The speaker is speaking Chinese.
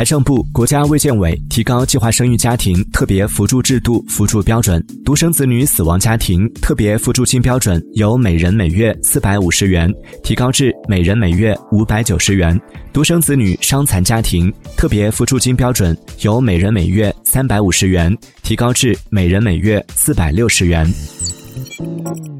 财政部、国家卫健委提高计划生育家庭特别扶助制度扶助标准，独生子女死亡家庭特别扶助金标准由每人每月450元提高至每人每月590元，独生子女伤残家庭特别扶助金标准由每人每月350元提高至每人每月460元。